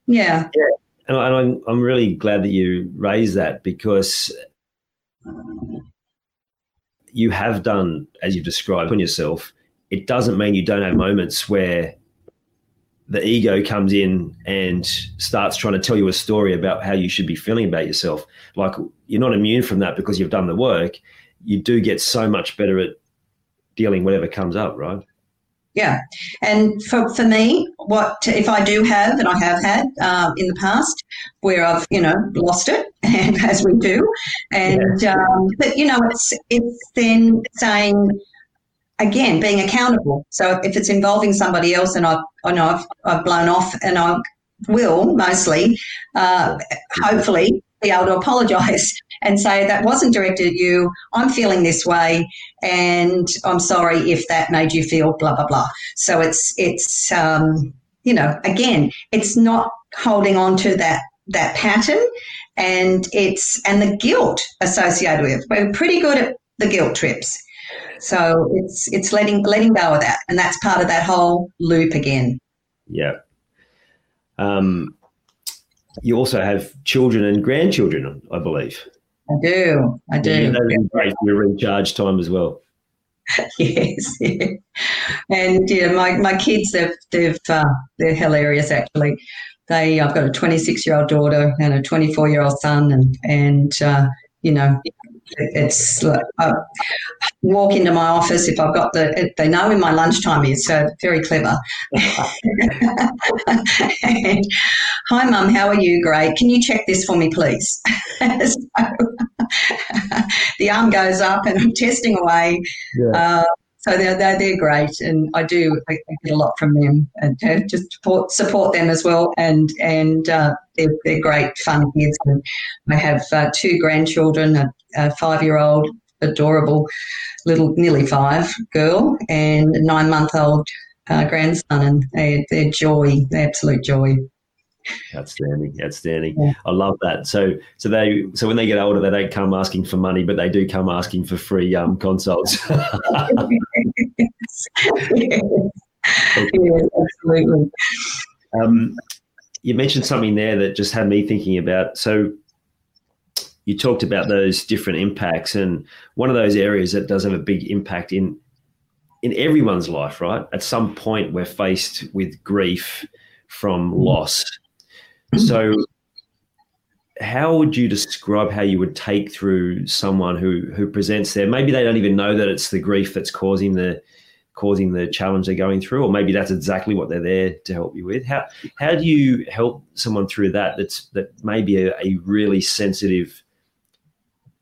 Yeah. yeah. And I'm, I'm really glad that you raised that, because you have done, as you've described on yourself, it doesn't mean you don't have moments where the ego comes in and starts trying to tell you a story about how you should be feeling about yourself. Like, you're not immune from that because you've done the work. You do get so much better at dealing whatever comes up, right? Yeah. And for, for me, what if I do have, and I have had uh, in the past, where I've, you know, lost it, and as we do. And, yeah. um, but, you know, it's it's then saying, again, being accountable. So if it's involving somebody else, and I, I know I've, I've blown off, and I will mostly, uh, hopefully, be able to apologise and say that wasn't directed at you. I'm feeling this way, and I'm sorry if that made you feel blah blah blah. So it's it's um, you know, again, it's not holding on to that that pattern, and it's and the guilt associated with it. We're pretty good at the guilt trips. So it's it's letting letting go of that, and that's part of that whole loop again. Yeah. Um, you also have children and grandchildren, I believe. I do. I do. And that's great for your recharge time as well. Yes. Yeah. And yeah, my my kids, they've they've uh, they're hilarious actually. They I've got a twenty-six-year-old daughter and a twenty-four-year-old son, and and uh, you know. It's like I walk into my office if I've got the, they know when my lunchtime is, so very clever. And, hi, Mum, how are you? Great. Can you check this for me, please? So, the arm goes up and I'm testing away. Yeah. Uh, so they're, they're, they're great, and I do I get a lot from them, and uh, just support, support them as well, and, and uh, they're, they're great fun kids. And I have uh, two grandchildren, a, a five-year-old, adorable little nearly five girl, and a nine-month-old uh, grandson, and they're, they're joy, they're absolute joy. Outstanding, outstanding. Yeah. I love that. So, so they, so when they get older, they don't come asking for money, but they do come asking for free um, consults. Yes. Yes. Yes, absolutely. Um, you mentioned something there that just had me thinking about. So you talked about those different impacts, and one of those areas that does have a big impact in in everyone's life, right? At some point, we're faced with grief from loss. So how would you describe how you would take through someone who who presents there? Maybe they don't even know that it's the grief that's causing the causing the challenge they're going through, or maybe that's exactly what they're there to help you with. How how do you help someone through that that's that may be a, a really sensitive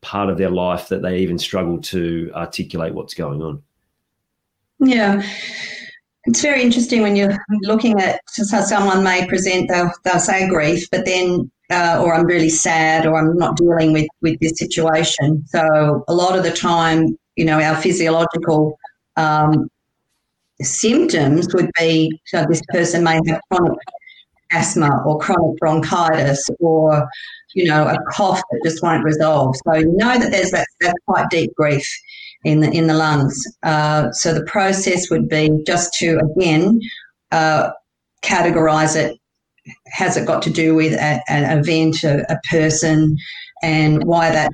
part of their life that they even struggle to articulate what's going on? Yeah. It's very interesting when you're looking at how someone may present, they'll, they'll say grief, but then, uh, or I'm really sad, or I'm not dealing with, with this situation. So a lot of the time, you know, our physiological um, symptoms would be, so this person may have chronic asthma or chronic bronchitis or, you know, a cough that just won't resolve. So you know that there's that, that quite deep grief in the in the lungs. Uh, so the process would be just to, again, uh, categorise it. Has it got to do with a, an event, a, a person, and why that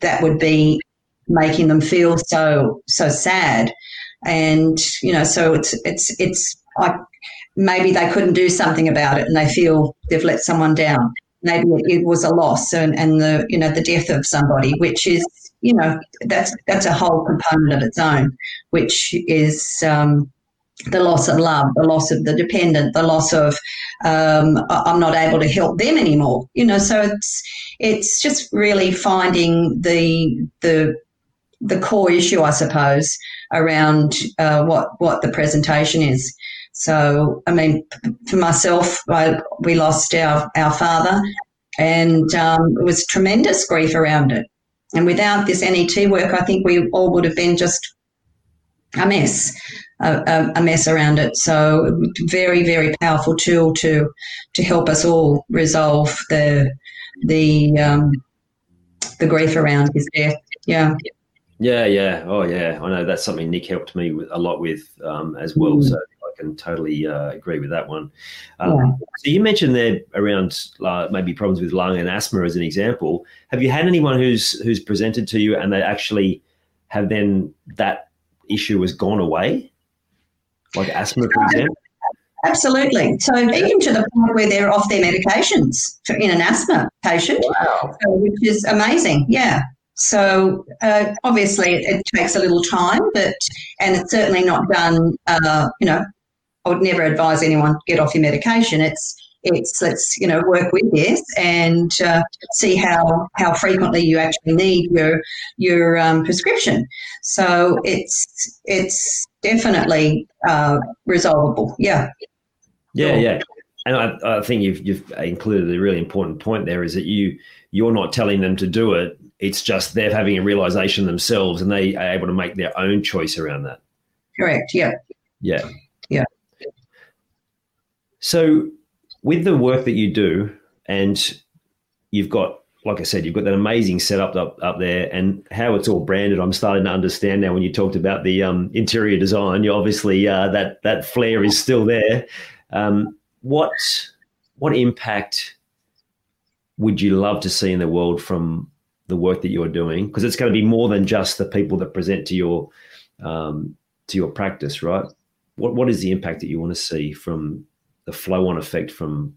that would be making them feel so so sad? And, you know, so it's it's it's like maybe they couldn't do something about it and they feel they've let someone down. Maybe it was a loss and, and the, you know, the death of somebody, which is, you know, that's that's a whole component of its own, which is um, the loss of love, the loss of the dependent, the loss of um, I'm not able to help them anymore. You know, so it's it's just really finding the the the core issue, I suppose, around uh, what what the presentation is. So, I mean, for myself, I, we lost our, our father, and um, it was tremendous grief around it. And without this N E T work, I think we all would have been just a mess, a, a mess around it. So very, very powerful tool to to help us all resolve the the um, the grief around his death. Yeah. Yeah, yeah. Oh, yeah. I know that's something Nick helped me with, a lot with um, as well. Mm. So I can totally uh, agree with that one. Um, yeah. So you mentioned there around uh, maybe problems with lung and asthma as an example. Have you had anyone who's who's presented to you and they actually have then that issue has gone away, like asthma, for example? Absolutely. So even to the point where they're off their medications in an asthma patient, wow. So, which is amazing. Yeah. So uh, obviously it, it takes a little time, but and it's certainly not done. Uh, you know, I would never advise anyone to get off your medication. It's it's let's you know work with this and uh, see how how frequently you actually need your your um, prescription. So it's it's definitely uh, resolvable. Yeah. Yeah. Yeah. And I, I think you've you've included a really important point there, is that you you're not telling them to do it. It's just they're having a realization themselves and they are able to make their own choice around that. Correct. Yeah. Yeah. Yeah. So with the work that you do, and you've got, like I said, you've got that amazing setup up, up there, and how it's all branded. I'm starting to understand now when you talked about the um, interior design, you obviously uh, that, that flair is still there. Um, what, what impact would you love to see in the world from the work that you're doing? Because it's going to be more than just the people that present to your um, to your practice, right? What What is the impact that you want to see from the flow-on effect from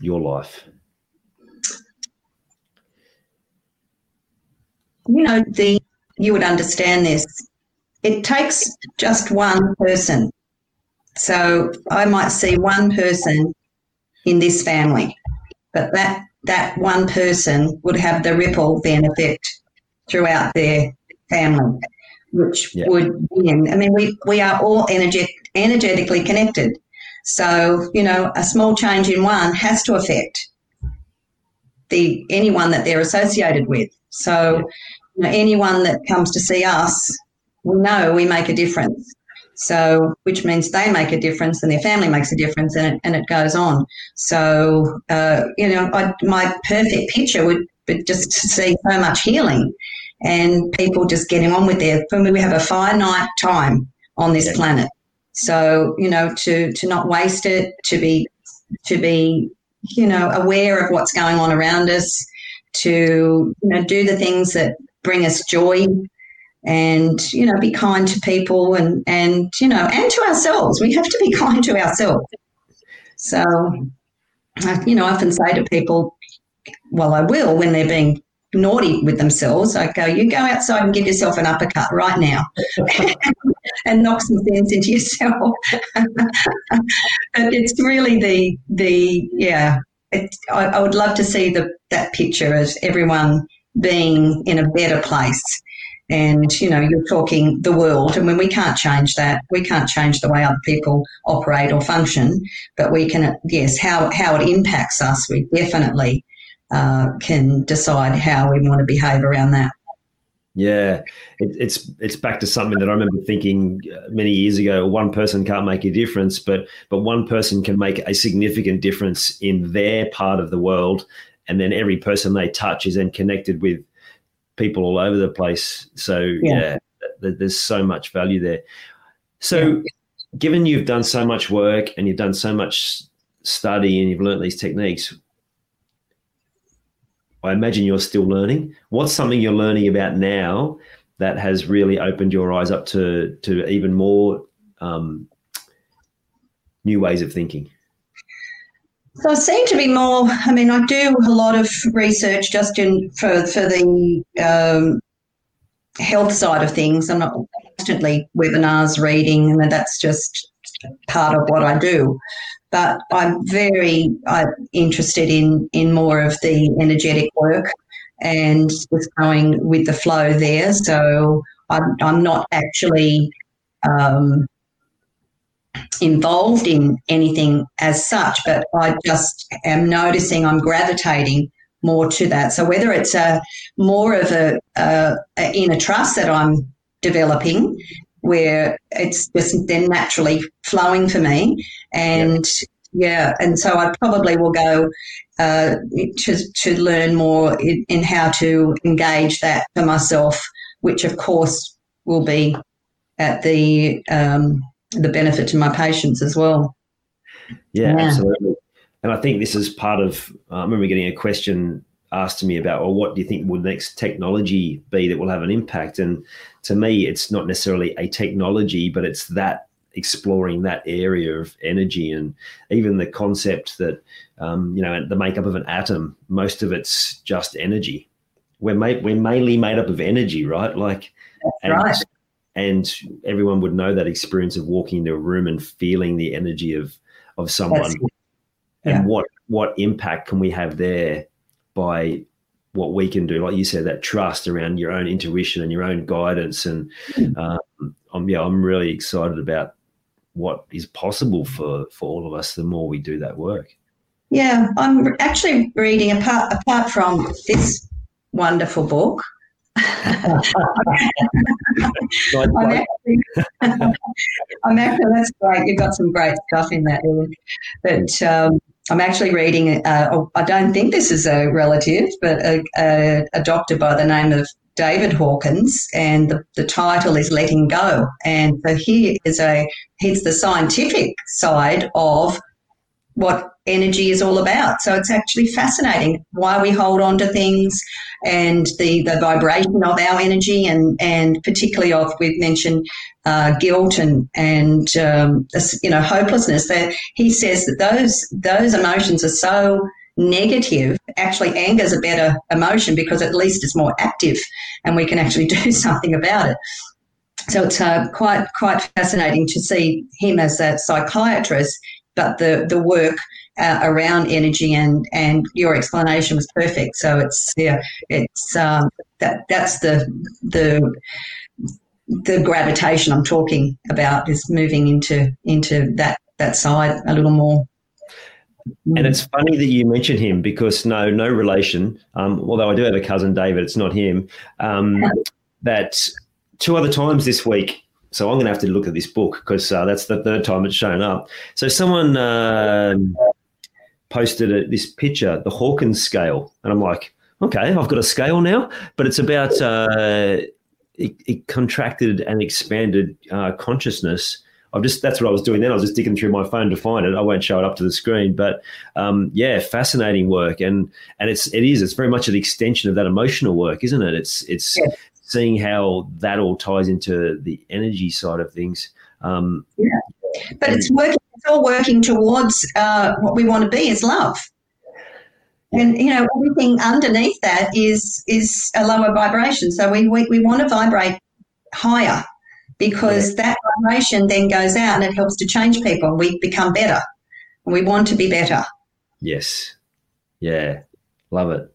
your life? You know, the you would understand this. It takes just one person. So I might see one person in this family, but that that one person would have the ripple then effect throughout their family, which yeah. would, I mean, we, we are all energet- energetically connected. So, you know, a small change in one has to affect the anyone that they're associated with. So you know, anyone that comes to see us, we know we make a difference. So, which means they make a difference and their family makes a difference, and it, and it goes on. So, uh, you know, I, my perfect picture would, would just see so much healing and people just getting on with their, we have a finite time on this planet. So, you know, to, to not waste it, to be, to be, you know, aware of what's going on around us, to, you know, do the things that bring us joy, and, you know, be kind to people, and, and, you know, and to ourselves. We have to be kind to ourselves. So, you know, I often say to people, well, I will, when they're being naughty with themselves, I go, you go outside and give yourself an uppercut right now and knock some sense into yourself. But it's really the, the yeah, it, I, I would love to see the, that picture of everyone being in a better place. And, you know, you're talking the world, and when we can't change that, we can't change the way other people operate or function, but we can, yes, how, how it impacts us, we definitely uh, can decide how we want to behave around that. Yeah, it, it's it's back to something that I remember thinking many years ago. One person can't make a difference, but but one person can make a significant difference in their part of the world, and then every person they touch is then connected with people all over the place. So yeah, yeah th- there's so much value there. So yeah. Given you've done so much work and you've done so much study and you've learned these techniques, I imagine you're still learning. What's something you're learning about now that has really opened your eyes up to, to even more um, new ways of thinking? So I seem to be more, I mean, I do a lot of research just in for, for the um, health side of things. I'm not constantly webinars, reading, and that's just part of what I do. But I'm very I'm interested in, in more of the energetic work and just going with the flow there. So I'm, I'm not actually um, involved in anything as such, but I just am noticing I'm gravitating more to that. So whether it's a more of a, a, a inner trust that I'm developing, where it's just then naturally flowing for me, and yeah, yeah and so I probably will go uh, to to learn more in, in how to engage that for myself, which of course will be at the um, the benefit to my patients as well. Yeah, yeah, absolutely. And I think this is part of. I remember getting a question asked to me about, well, what do you think will next technology be that will have an impact? And to me, it's not necessarily a technology, but it's that exploring that area of energy, and even the concept that, um, you know, the makeup of an atom, most of it's just energy. We're ma- we're mainly made up of energy, right? Like, that's and, right. And everyone would know that experience of walking into a room and feeling the energy of, of someone. That's, and yeah. what, what impact can we have there by what we can do, like you said, that trust around your own intuition and your own guidance. And um, I'm, yeah, I'm really excited about what is possible for, for all of us the more we do that work. Yeah, I'm actually reading, apart, apart from this wonderful book, I'm, actually, I'm actually, that's great, you've got some great stuff in that, but um, I'm actually reading, uh, I don't think this is a relative, but a, a, a doctor by the name of David Hawkins, and the, the title is Letting Go. And so he is a, he's the scientific side of what energy is all about. So it's actually fascinating why we hold on to things, and the, the vibration of our energy, and, and particularly of, we've mentioned uh, guilt and, and um, you know, hopelessness. That he says that those those emotions are so negative. Actually, anger is a better emotion because at least it's more active and we can actually do something about it. So it's uh, quite quite fascinating to see him as a psychiatrist, but the, the work uh, around energy, and, and your explanation was perfect. So it's, yeah, it's, um, that, that's the, the, the gravitation I'm talking about, is moving into, into that, that side a little more. And it's funny that you mention him, because no, no relation. Um, although I do have a cousin, David, it's not him. Um, that two other times this week, so I'm going to have to look at this book, because uh, that's the third time it's shown up. So someone uh, posted a, this picture, the Hawkins scale, and I'm like, okay, I've got a scale now, but it's about uh, it, it contracted and expanded uh, consciousness. I've just, that's what I was doing then. I was just digging through my phone to find it. I won't show it up to the screen, but um, yeah, fascinating work. And, and it's, it is, it's very much an extension of that emotional work, isn't it? It's, it's yeah. seeing how that all ties into the energy side of things. Um, yeah. But and, it's working, it's all working towards uh, what we want to be is love. And, you know, everything underneath that is is a lower vibration. So we we, we want to vibrate higher because yeah. that vibration then goes out and it helps to change people. We become better and we want to be better. Yes. Yeah. Love it.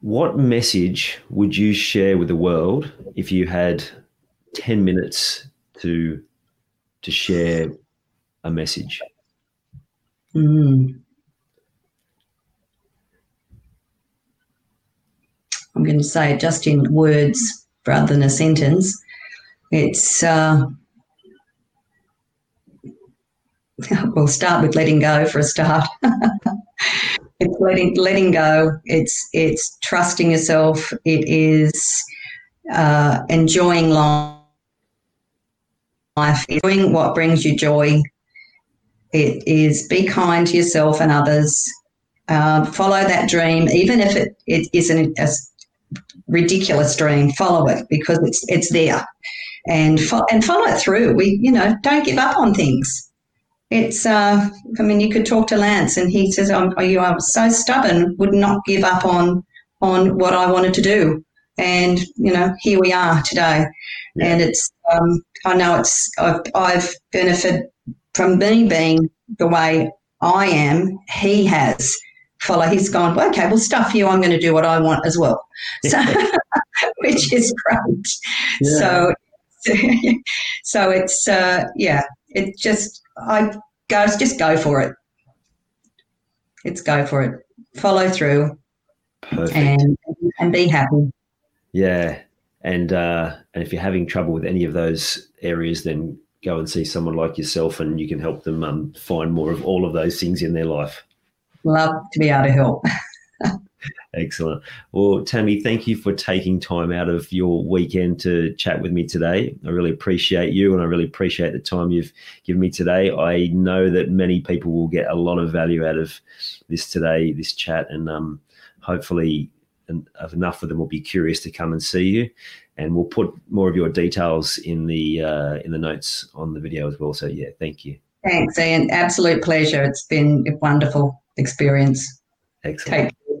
What message would you share with the world if you had ten minutes to to share a message? Mm. I'm going to say just in words rather than a sentence. It's uh, we'll start with letting go for a start. It's letting letting go. It's it's trusting yourself. It is uh, enjoying life. It's doing what brings you joy. It is be kind to yourself and others. Uh, follow that dream, even if it, it isn't a ridiculous dream. Follow it because it's it's there, and fo- and follow it through. We you know don't give up on things. It's uh, I mean you could talk to Lance and he says I'm, you are so stubborn, would not give up on on what I wanted to do, and you know here we are today, yeah. and it's um, I know it's I've, I've benefited. From me being the way I am, he has follow. He's gone, well, okay, well, stuff you. I'm going to do what I want as well, so, which is great. Yeah. So, so it's uh, yeah. It's just I go, just go for it. It's go for it. Follow through, perfect, and and be happy. Yeah, and uh, and if you're having trouble with any of those areas, then go and see someone like yourself and you can help them um, find more of all of those things in their life. Love to be able to help. Excellent. Well, Tammy, thank you for taking time out of your weekend to chat with me today. I really appreciate you and I really appreciate the time you've given me today. I know that many people will get a lot of value out of this today, this chat, and um, hopefully enough of them will be curious to come and see you. And we'll put more of your details in the uh, in the notes on the video as well. So, yeah, thank you. Thanks, Ian. Absolute pleasure. It's been a wonderful experience. Excellent. Take,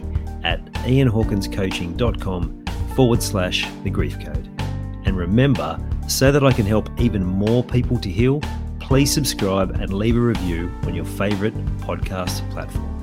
at ian hawkins coaching dot com forward slash the Grief Code. And remember, so that I can help even more people to heal, please subscribe and leave a review on your favourite podcast platform.